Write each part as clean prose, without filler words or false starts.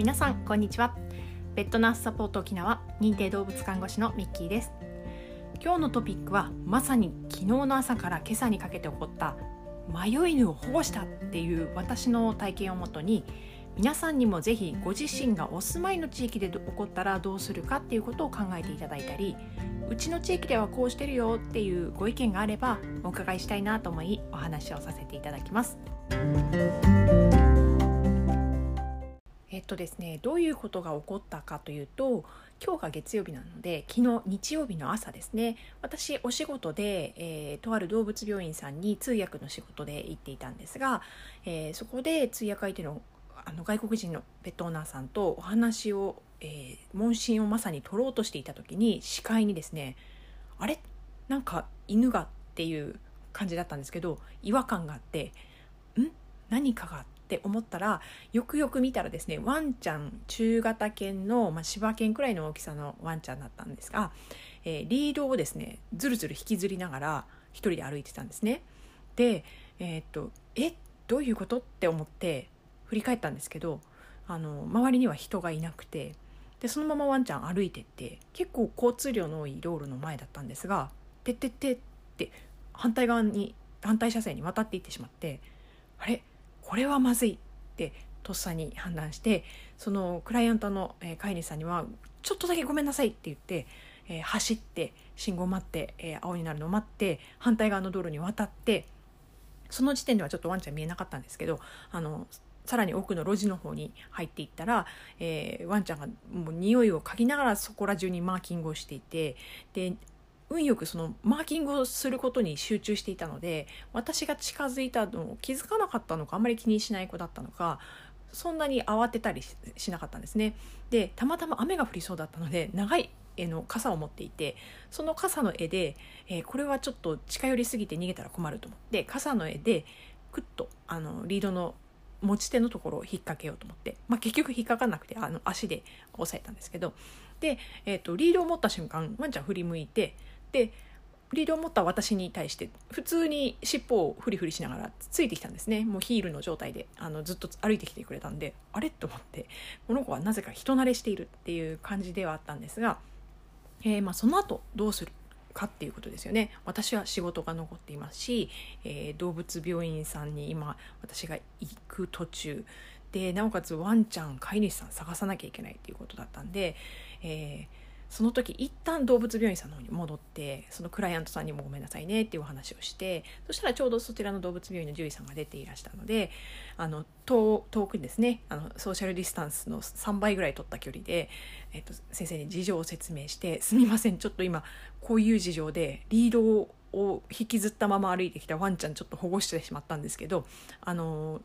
皆さんこんにちは。ペットナースサポート沖縄認定動物看護師のミッキーです。今日のトピックはまさに昨日の朝から今朝にかけて起こった迷い犬を保護したっていう私の体験をもとに、皆さんにもぜひご自身がお住まいの地域で起こったらどうするかっていうことを考えていただいたり、うちの地域ではこうしてるよっていうご意見があればお伺いしたいなと思い、お話をさせていただきます。ですね、どういうことが起こったかというと、今日が月曜日なので昨日日曜日の朝ですね、私お仕事で、とある動物病院さんに通訳の仕事で行っていたんですが、そこで通訳相手の外国人のペットオーナーさんとお話を、問診をまさに取ろうとしていた時に、視界にですね、あれなんか犬がっていう感じだったんですけど、違和感があって、何かがって思ったら、よくよく見たらですね、ワンちゃん中型犬の、柴犬くらいの大きさのワンちゃんだったんですが、リードをですねずるずる引きずりながら一人で歩いてたんですね。で、どういうことって思って振り返ったんですけど、周りには人がいなくて、でそのままワンちゃん歩いてって、結構交通量の多い道路の前だったんですが、てってってって反対車線に渡っていってしまって、あれこれはまずいってとっさに判断して、そのクライアントの飼い主さんにはちょっとだけごめんなさいって言って、走って信号を待って、青になるのを待って、反対側の道路に渡って、その時点ではちょっとワンちゃん見えなかったんですけど、さらに奥の路地の方に入っていったら、ワンちゃんがもう匂いを嗅ぎながらそこら中にマーキングをしていて、で運よくそのマーキングをすることに集中していたので、私が近づいたのを気づかなかったのか、あんまり気にしない子だったのか、そんなに慌てたりしなかったんですね。でたまたま雨が降りそうだったので、長い絵の傘を持っていて、その傘の絵で、これはちょっと近寄りすぎて逃げたら困ると思って、傘の絵でクッとリードの持ち手のところを引っ掛けようと思って、結局引っかかんなくて足で押さえたんですけど、で、リードを持った瞬間ワンちゃん振り向いて、でリードを持った私に対して普通に尻尾をフリフリしながらついてきたんですね。もうヒールの状態でずっと歩いてきてくれたんで、あれと思って、この子はなぜか人慣れしているっていう感じではあったんですが、その後どうするかっていうことですよね。私は仕事が残っていますし、動物病院さんに今私が行く途中で、なおかつワンちゃん飼い主さん探さなきゃいけないっていうことだったんで、その時一旦動物病院さんの方に戻って、そのクライアントさんにもごめんなさいねっていうお話をして、そしたらちょうどそちらの動物病院の獣医さんが出ていらしたので、遠くにですね、ソーシャルディスタンスの3倍ぐらい取った距離で、先生に事情を説明して、すみませんちょっと今こういう事情でリードを引きずったまま歩いてきたワンちゃんちょっと保護してしまったんですけど、ちょ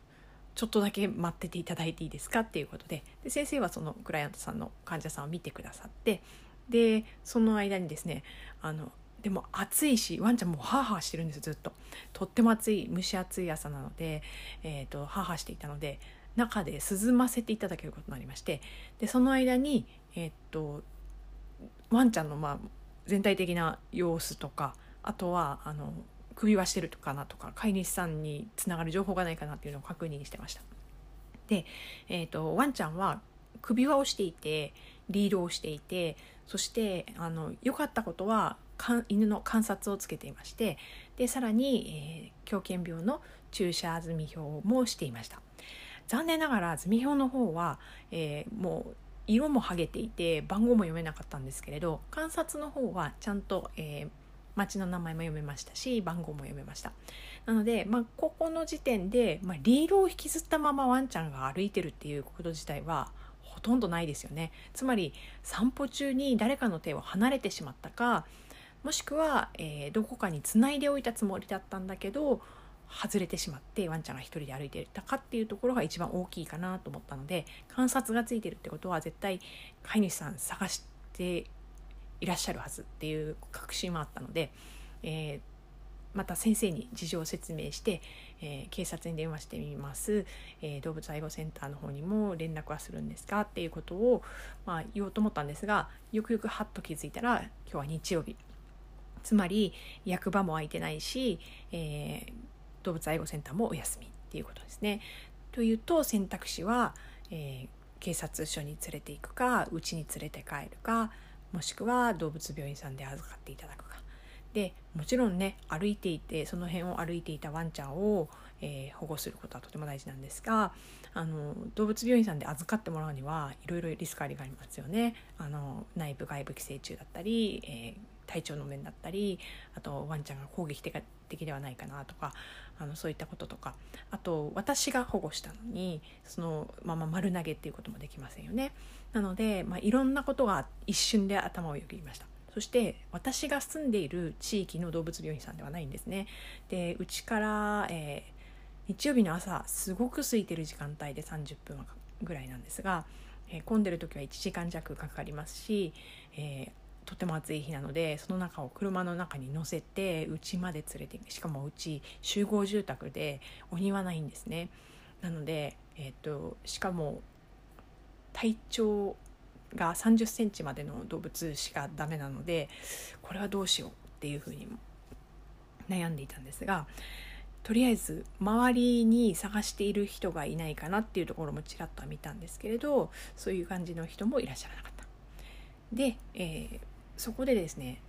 っとだけ待ってていただいていいですかっていうことで、先生はそのクライアントさんの患者さんを見てくださって、でその間にですね、でも暑いしワンちゃんもうハーハーしてるんですよ。ずっととっても暑い蒸し暑い朝なので、ハーハーしていたので中で涼ませていただけることになりまして、でその間に、ワンちゃんの全体的な様子とか、あとは首はしてるかなとか、飼い主さんにつながる情報がないかなっていうのを確認してました。で、ワンちゃんは首輪をしていて、リードをしていて、そして良かったことは犬の観察をつけていまして、でさらに、狂犬病の注射済み表もしていました。残念ながら済み表の方は、もう色も剥げていて番号も読めなかったんですけれど、観察の方はちゃんと、町の名前も読めましたし番号も読めました。なので、ここの時点で、リードを引きずったままワンちゃんが歩いてるっていうこと自体はほとんどないですよね。つまり散歩中に誰かの手を離れてしまったか、もしくは、どこかに繋いでおいたつもりだったんだけど外れてしまってワンちゃんが一人で歩いていたかっていうところが一番大きいかなと思ったので、観察がついてるってことは絶対飼い主さん探していらっしゃるはずっていう確信もあったので、また先生に事情を説明して、警察に電話してみます、動物愛護センターの方にも連絡はするんですかっていうことを、言おうと思ったんですが、よくよくハッと気づいたら今日は日曜日、つまり役場も空いてないし、動物愛護センターもお休みっていうことですね。というと選択肢は、警察署に連れて行くか、家に連れて帰るか、もしくは動物病院さんで預かっていただくか。でもちろんね、歩いていてその辺を歩いていたワンちゃんを、保護することはとても大事なんですが、動物病院さんで預かってもらうにはいろいろリスクありがありますよね。内部外部寄生虫だったり、体調の面だったり、あとワンちゃんが攻撃的ではないかなとか、そういったこととか、あと私が保護したのにそのまま丸投げっていうこともできませんよね。なので、いろんなことが一瞬で頭をよぎりました。そして私が住んでいる地域の動物病院さんではないんですね。でうちから、日曜日の朝すごく空いてる時間帯で30分ぐらいなんですが、混んでる時は1時間弱かかりますし、とても暑い日なので、その中を車の中に乗せてうちまで連れて行く。しかもうち集合住宅でお庭ないんですね。なので、しかも体長が30センチまでの動物しかダメなので、これはどうしようっていうふうに悩んでいたんですが、とりあえず周りに探している人がいないかなっていうところもちらっと見たんですけれど、そういう感じの人もいらっしゃらなかった。で、そこでですね、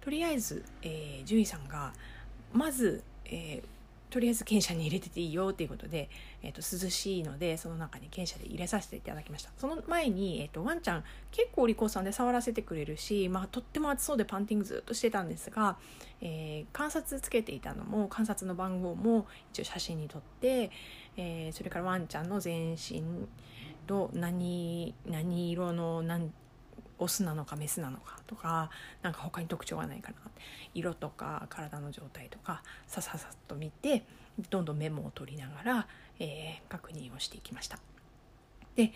とりあえず、獣医さんがまず、とりあえず犬舎に入れてていいよということで、涼しいのでその中に犬舎で入れさせていただきました。その前に、ワンちゃん結構お利口さんで触らせてくれるし、とっても暑そうでパンティングずっとしてたんですが、観察つけていたのも観察の番号も一応写真に撮って、それからワンちゃんの全身の何色のオスなのかメスなのかとか、なんか他に特徴がないかな、色とか体の状態とかさささっと見て、どんどんメモを取りながら、確認をしていきました。で、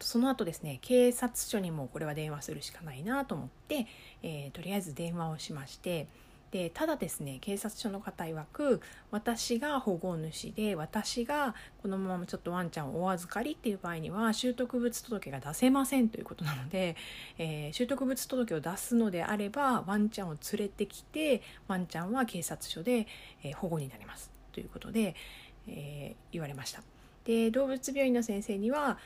その後ですね、警察署にもこれは電話するしかないなと思って、とりあえず電話をしまして、でただですね、警察署の方曰く、私が保護主で、私がこのままちょっとワンちゃんをお預かりっていう場合には拾得物届が出せませんということなので、拾得物届を出すのであればワンちゃんを連れてきて、ワンちゃんは警察署で、保護になりますということで、言われました。で動物病院の先生には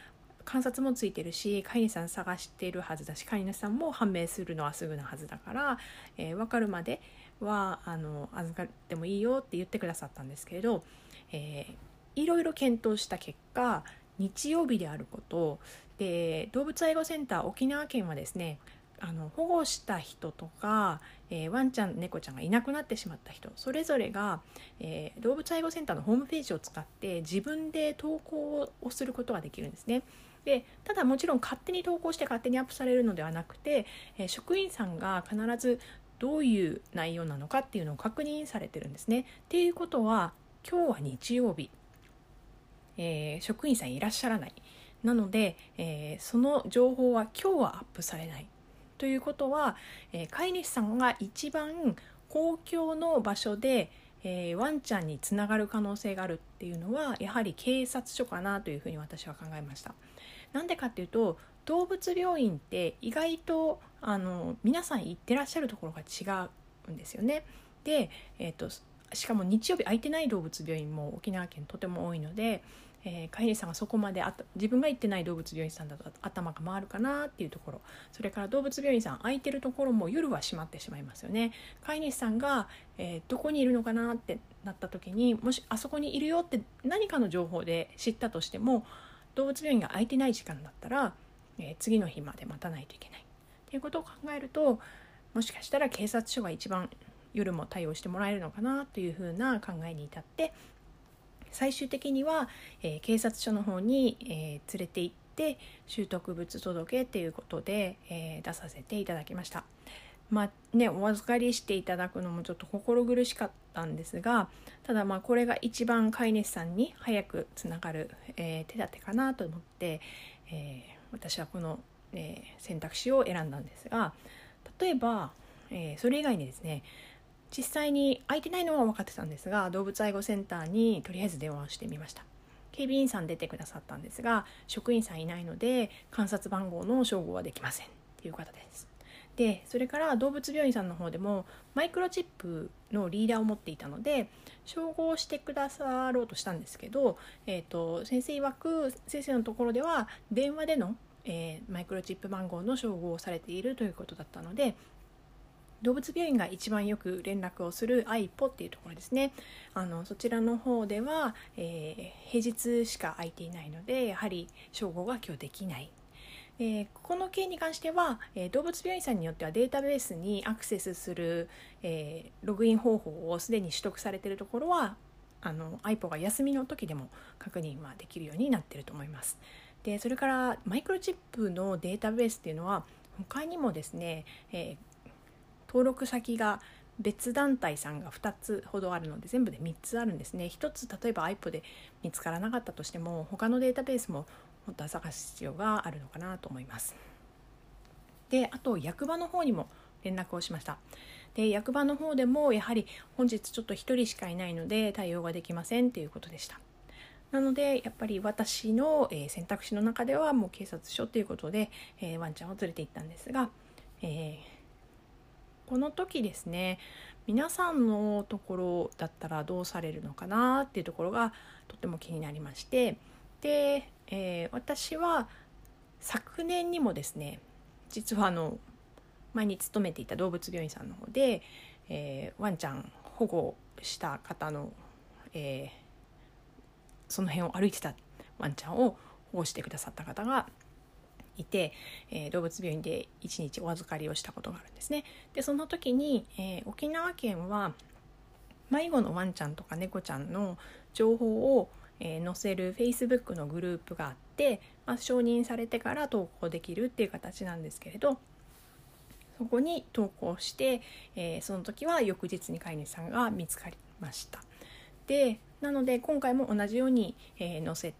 観察もついてるし、飼い主さん探しているはずだし、飼い主さんも判明するのはすぐなはずだから、分かるまでは預かってもいいよって言ってくださったんですけれど、いろいろ検討した結果、日曜日であることで、動物愛護センター沖縄県はですね、保護した人とか、ワンちゃん猫ちゃんがいなくなってしまった人それぞれが、動物愛護センターのホームページを使って自分で投稿をすることができるんですね。でただもちろん勝手に投稿して勝手にアップされるのではなくて、職員さんが必ずどういう内容なのかっていうのを確認されてるんですね。っていうことは、今日は日曜日、職員さんいらっしゃらない。なので、その情報は今日はアップされないということは、飼い主さんが一番公共の場所で、ワンちゃんにつながる可能性があるっていうのは、やはり警察署かなというふうに私は考えました。なんでかっていうと、動物病院って意外と皆さん行ってらっしゃるところが違うんですよね。で、しかも日曜日空いてない動物病院も沖縄県とても多いので、飼い主さんがそこまで自分が行ってない動物病院さんだと頭が回るかなっていうところ、それから動物病院さん空いてるところも夜は閉まってしまいますよね。飼い主さんが、どこにいるのかなってなった時に、もしあそこにいるよって何かの情報で知ったとしても、動物病院が空いてない時間だったら、次の日まで待たないといけないっていうことを考えると、もしかしたら警察署が一番夜も対応してもらえるのかなというふうな考えに至って、最終的には、警察署の方に、連れて行って拾得物届ということで、出させていただきました。お預かりしていただくのもちょっと心苦しかったんですが、ただこれが一番飼い主さんに早くつながる、手立てかなと思って、私はこの、選択肢を選んだんですが、例えば、それ以外にですね、実際に空いてないのは分かってたんですが、動物愛護センターにとりあえず電話をしてみました。警備員さん出てくださったんですが、職員さんいないので観察番号の照合はできませんっていう方です。でそれから動物病院さんの方でもマイクロチップのリーダーを持っていたので照合してくださろうとしたんですけど、先生曰く先生のところでは電話での、マイクロチップ番号の照合をされているということだったので、動物病院が一番よく連絡をするAIPOっていうところですね。そちらの方では、平日しか空いていないのでやはり照合が今日できない。この件に関しては、動物病院さんによってはデータベースにアクセスする、ログイン方法をすでに取得されているところはAIPOが休みの時でも確認はできるようになっていると思います。でそれからマイクロチップのデータベースっていうのは他にもですね、登録先が別団体さんが2つほどあるので全部で3つあるんですね。1つ例えばAIPOで見つからなかったとしても他のデータベースも本当は探す必要があるのかなと思います。であと役場の方にも連絡をしました。で役場の方でもやはり本日ちょっと1人しかいないので対応ができませんということでした。なのでやっぱり私の選択肢の中ではもう警察署ということでワンちゃんを連れて行ったんですが、この時ですね、皆さんのところだったらどうされるのかなっていうところがとっても気になりまして、で、私は昨年にもですね、実は前に勤めていた動物病院さんの方で、ワンちゃん保護した方の、その辺を歩いてたワンちゃんを保護してくださった方がいて、動物病院で1日お預かりをしたことがあるんですね。でその時に、沖縄県は迷子のワンちゃんとか猫ちゃんの情報を、載せる Facebook のグループがあって、承認されてから投稿できるっていう形なんですけれど、そこに投稿して、その時は翌日に飼い主さんが見つかりました。でなので今回も同じように、載せ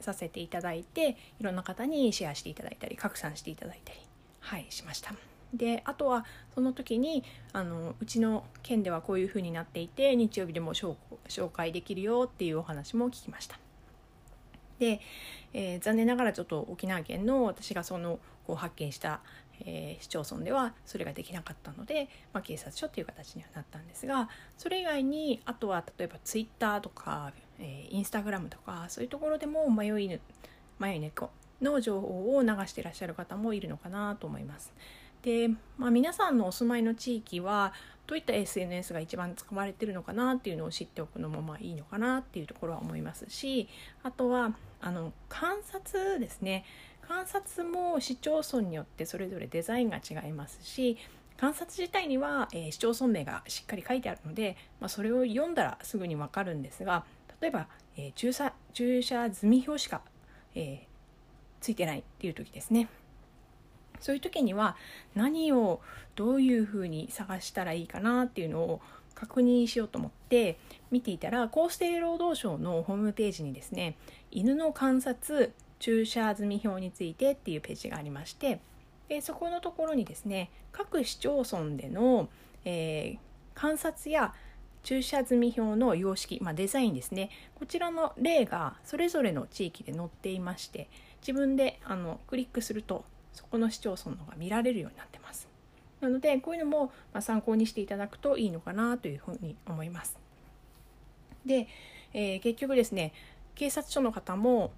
させていただいて、いろんな方にシェアしていただいたり拡散していただいたり、はい、しました。であとはその時にうちの県ではこういう風になっていて日曜日でも紹介できるよっていうお話も聞きました。で、残念ながらちょっと沖縄県の私がそのこう発見した、市町村ではそれができなかったので、警察署っていう形にはなったんですが、それ以外にあとは例えばツイッターとかインスタグラムとかそういうところでも迷い猫の情報を流していらっしゃる方もいるのかなと思います。で、皆さんのお住まいの地域はどういった SNS が一番使われているのかなっていうのを知っておくのもいいのかなっていうところは思いますし、あとは観察ですね。観察も市町村によってそれぞれデザインが違いますし、観察自体には、市町村名がしっかり書いてあるので、それを読んだらすぐに分かるんですが、例えば、注射済み表しか、ついてないっていう時ですね。そういう時には何をどういうふうに探したらいいかなっていうのを確認しようと思って見ていたら、厚生労働省のホームページにですね、犬の観察注射済み表についてっていうページがありまして、でそこのところにですね、各市町村での、観察や注射済み表の様式、デザインですね、こちらの例がそれぞれの地域で載っていまして、自分でクリックするとそこの市町村のが見られるようになってます。なのでこういうのも、参考にしていただくといいのかなというふうに思います。で、結局ですね、警察署の方も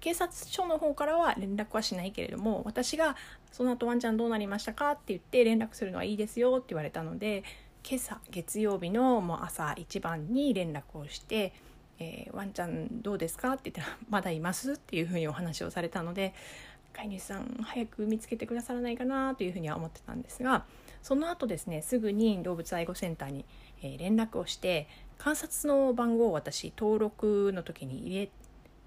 警察署の方からは連絡はしないけれども、私がその後ワンちゃんどうなりましたかって言って連絡するのはいいですよって言われたので、今朝月曜日のもう朝一番に連絡をして、ワンちゃんどうですかって言ったらまだいますっていうふうにお話をされたので、飼い主さん早く見つけてくださらないかなというふうには思ってたんですが、その後ですね、すぐに動物愛護センターに連絡をして、観察の番号を私登録の時に入れ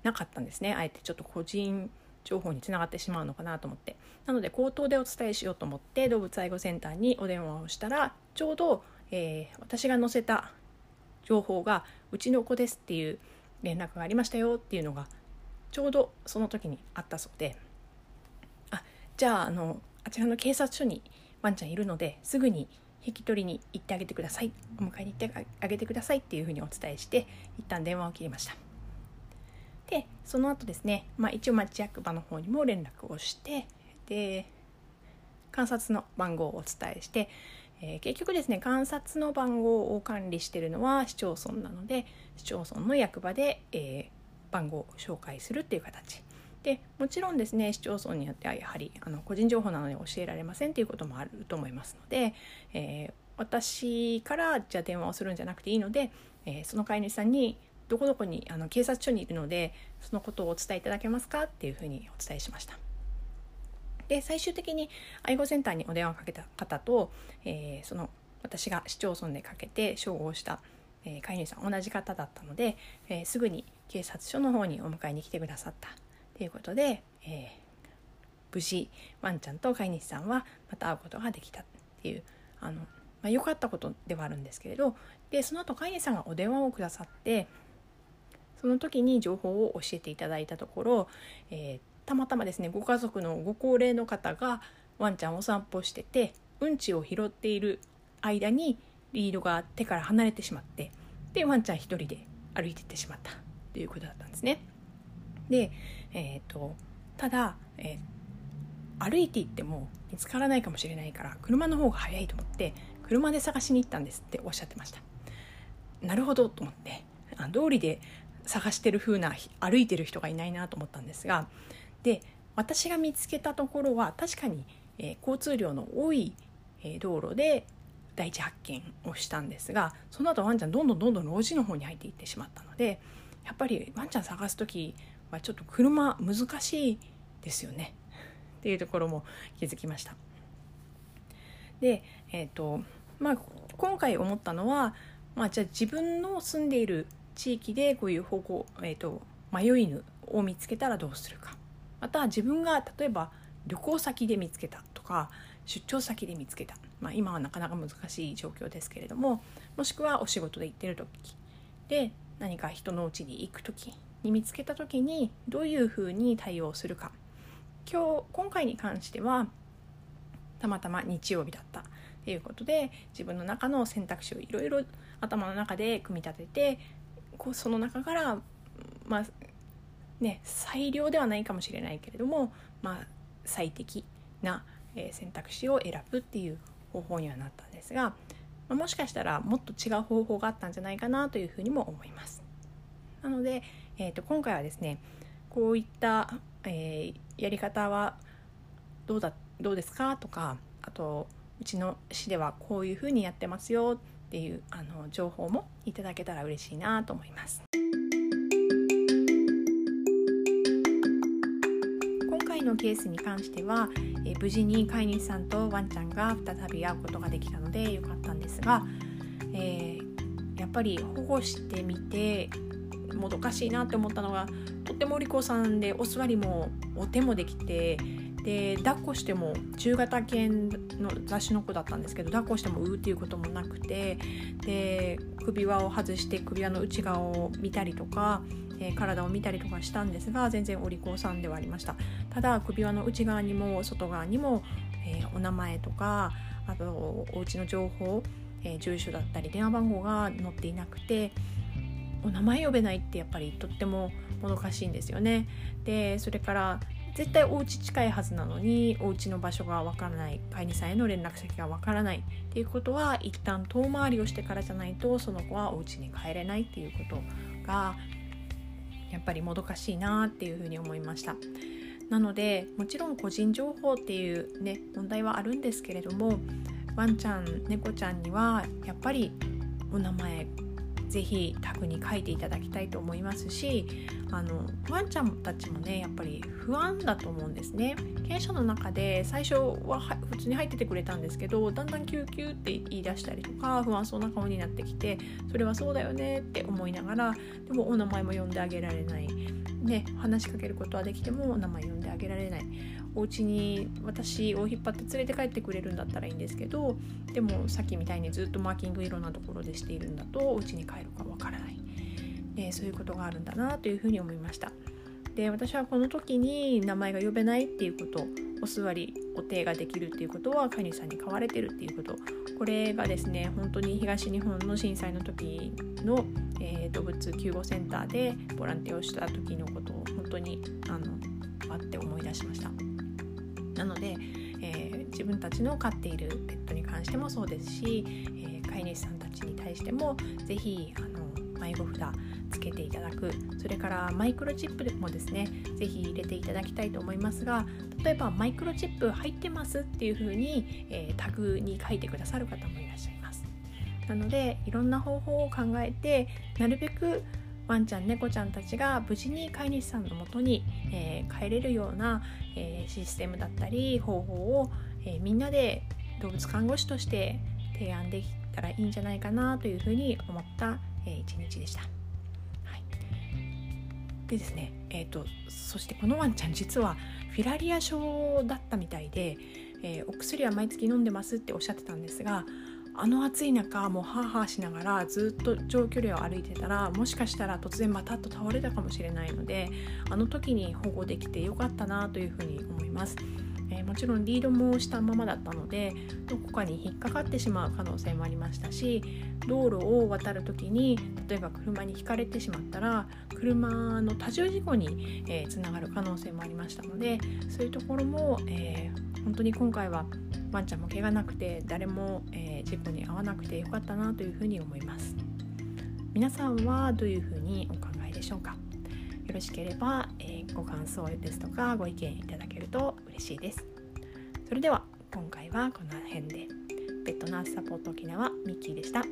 なかったんですね。あえてちょっと個人情報につながってしまうのかなと思って、なので口頭でお伝えしようと思って動物愛護センターにお電話をしたら、ちょうど、私が載せた情報がうちの子ですっていう連絡がありましたよっていうのがちょうどその時にあったそうで、じゃああちらの警察署にワンちゃんいるのですぐに引き取りに行ってあげてください、お迎えに行ってあげてくださいっていうふうにお伝えして、一旦電話を切りました。でその後ですね、一応町役場の方にも連絡をして、で観察の番号をお伝えして、結局ですね、観察の番号を管理しているのは市町村なので、市町村の役場で、番号を紹介するっていう形で、もちろんですね、市町村によってはやはり個人情報なので教えられませんっていうこともあると思いますので、私からじゃあ電話をするんじゃなくていいので、その飼い主さんにどこどこに警察署にいるのでそのことをお伝えいただけますかっていうふうにお伝えしました。で、最終的に愛護センターにお電話をかけた方と、その私が市町村でかけて照合した飼い主さん同じ方だったので、すぐに警察署の方にお迎えに来てくださったということで、無事ワンちゃんと飼い主さんはまた会うことができたっていう良かったことではあるんですけれど、でその後飼い主さんがお電話をくださって、その時に情報を教えていただいたところ、たまたまですね、ご家族のご高齢の方がワンちゃんを散歩してて、うんちを拾っている間にリードが手から離れてしまって、でワンちゃん一人で歩いていってしまったということだったんですね。で、ただ、歩いていっても見つからないかもしれないから車の方が早いと思って車で探しに行ったんですっておっしゃってました。なるほどと思って、道理で探してる風な歩いてる人がいないなと思ったんですが、で私が見つけたところは確かに、交通量の多い、道路で第一発見をしたんですが、その後ワンちゃんどんどん路地の方に入っていってしまったので、やっぱりワンちゃん探すときはちょっと車難しいですよねっていうところも気づきました。で、今回思ったのは、じゃあ自分の住んでいる地域でこういう方向、迷い犬を見つけたらどうするか、また自分が例えば旅行先で見つけたとか出張先で見つけた、今はなかなか難しい状況ですけれども、もしくはお仕事で行ってる時で何か人の家に行く時に見つけた時にどういうふうに対応するか。今回に関してはたまたま日曜日だったということで、自分の中の選択肢をいろいろ頭の中で組み立てて、その中から最良ではないかもしれないけれども、最適な選択肢を選ぶっていう方法にはなったんですが、もしかしたらもっと違う方法があったんじゃないかなというふうにも思います。なので、今回はですね、こういった、やり方はどうですかとか、あとうちの市ではこういうふうにやってますよっていう情報もいただけたら嬉しいなと思います。今回のケースに関しては、無事に飼い主さんとワンちゃんが再び会うことができたのでよかったんですが、やっぱり保護してみてもどかしいなって思ったのが、とってもお利口さんでお座りもお手もできて、で抱っこしても中型犬の雑種の子だったんですけど、抱っこしてもうっていうこともなくて、で首輪を外して首輪の内側を見たりとか、体を見たりとかしたんですが、全然お利口さんではありました。ただ首輪の内側にも外側にも、お名前とか、あとお家の情報、住所だったり電話番号が載っていなくて、お名前呼べないってやっぱりとってももどかしいんですよね。でそれから絶対お家近いはずなのに、お家の場所がわからない、飼い主さんへの連絡先がわからないっていうことは、一旦遠回りをしてからじゃないとその子はお家に帰れないっていうことがやっぱりもどかしいなっていうふうに思いました。なのでもちろん個人情報っていうね、問題はあるんですけれども、ワンちゃん猫ちゃんにはやっぱりお名前ぜひタグに書いていただきたいと思いますし、ワンちゃんたちもねやっぱり不安だと思うんですね。犬舎の中で最初は普通に入っててくれたんですけど、だんだんキューキューって言い出したりとか、不安そうな顔になってきて、それはそうだよねって思いながら、でもお名前も呼んであげられない、話しかけることはできてもお名前呼んであげられない。お家に私を引っ張って連れて帰ってくれるんだったらいいんですけど、でもさっきみたいにずっとマーキング色なところでしているんだとお家に帰るかわからない、そういうことがあるんだなというふうに思いました。で私はこの時に名前が呼べないっていうこと、お座りお手ができるっていうことは飼い主さんに飼われてるっていうこと、これがですね本当に東日本の震災の時の、動物救護センターでボランティアをした時のことを本当にあって思い出しました。なので、自分たちの飼っているペットに関してもそうですし、飼い主さんたちに対してもぜひ迷子札つけていただく、それからマイクロチップもですねぜひ入れていただきたいと思いますが、例えばマイクロチップ入ってますっていう風に、タグに書いてくださる方もいらっしゃいます。なのでいろんな方法を考えて、なるべくワンちゃん猫ちゃんたちが無事に飼い主さんの元に、帰れるような、システムだったり方法を、みんなで動物看護師として提案できたらいいんじゃないかなというふうに思った一日でした。はい、でですね、そしてこのワンちゃん実はフィラリア症だったみたいで、お薬は毎月飲んでますっておっしゃってたんですが、あの暑い中もうハーハーしながらずっと長距離を歩いてたら、もしかしたら突然バタッと倒れたかもしれないので、あの時に保護できてよかったなというふうに思います。もちろんリードもしたままだったので、どこかに引っかかってしまう可能性もありましたし、道路を渡るときに例えば車にひかれてしまったら車の多重事故に、つながる可能性もありましたので、そういうところも、本当に今回はワンちゃんも怪我なくて誰も、事故に遭わなくてよかったなというふうに思います。皆さんはどういうふうにお考えでしょうか。よろしければ、ご感想ですとかご意見いただけると嬉しいです。それでは今回はこの辺で。ペットナースサポート沖縄ミッキーでした。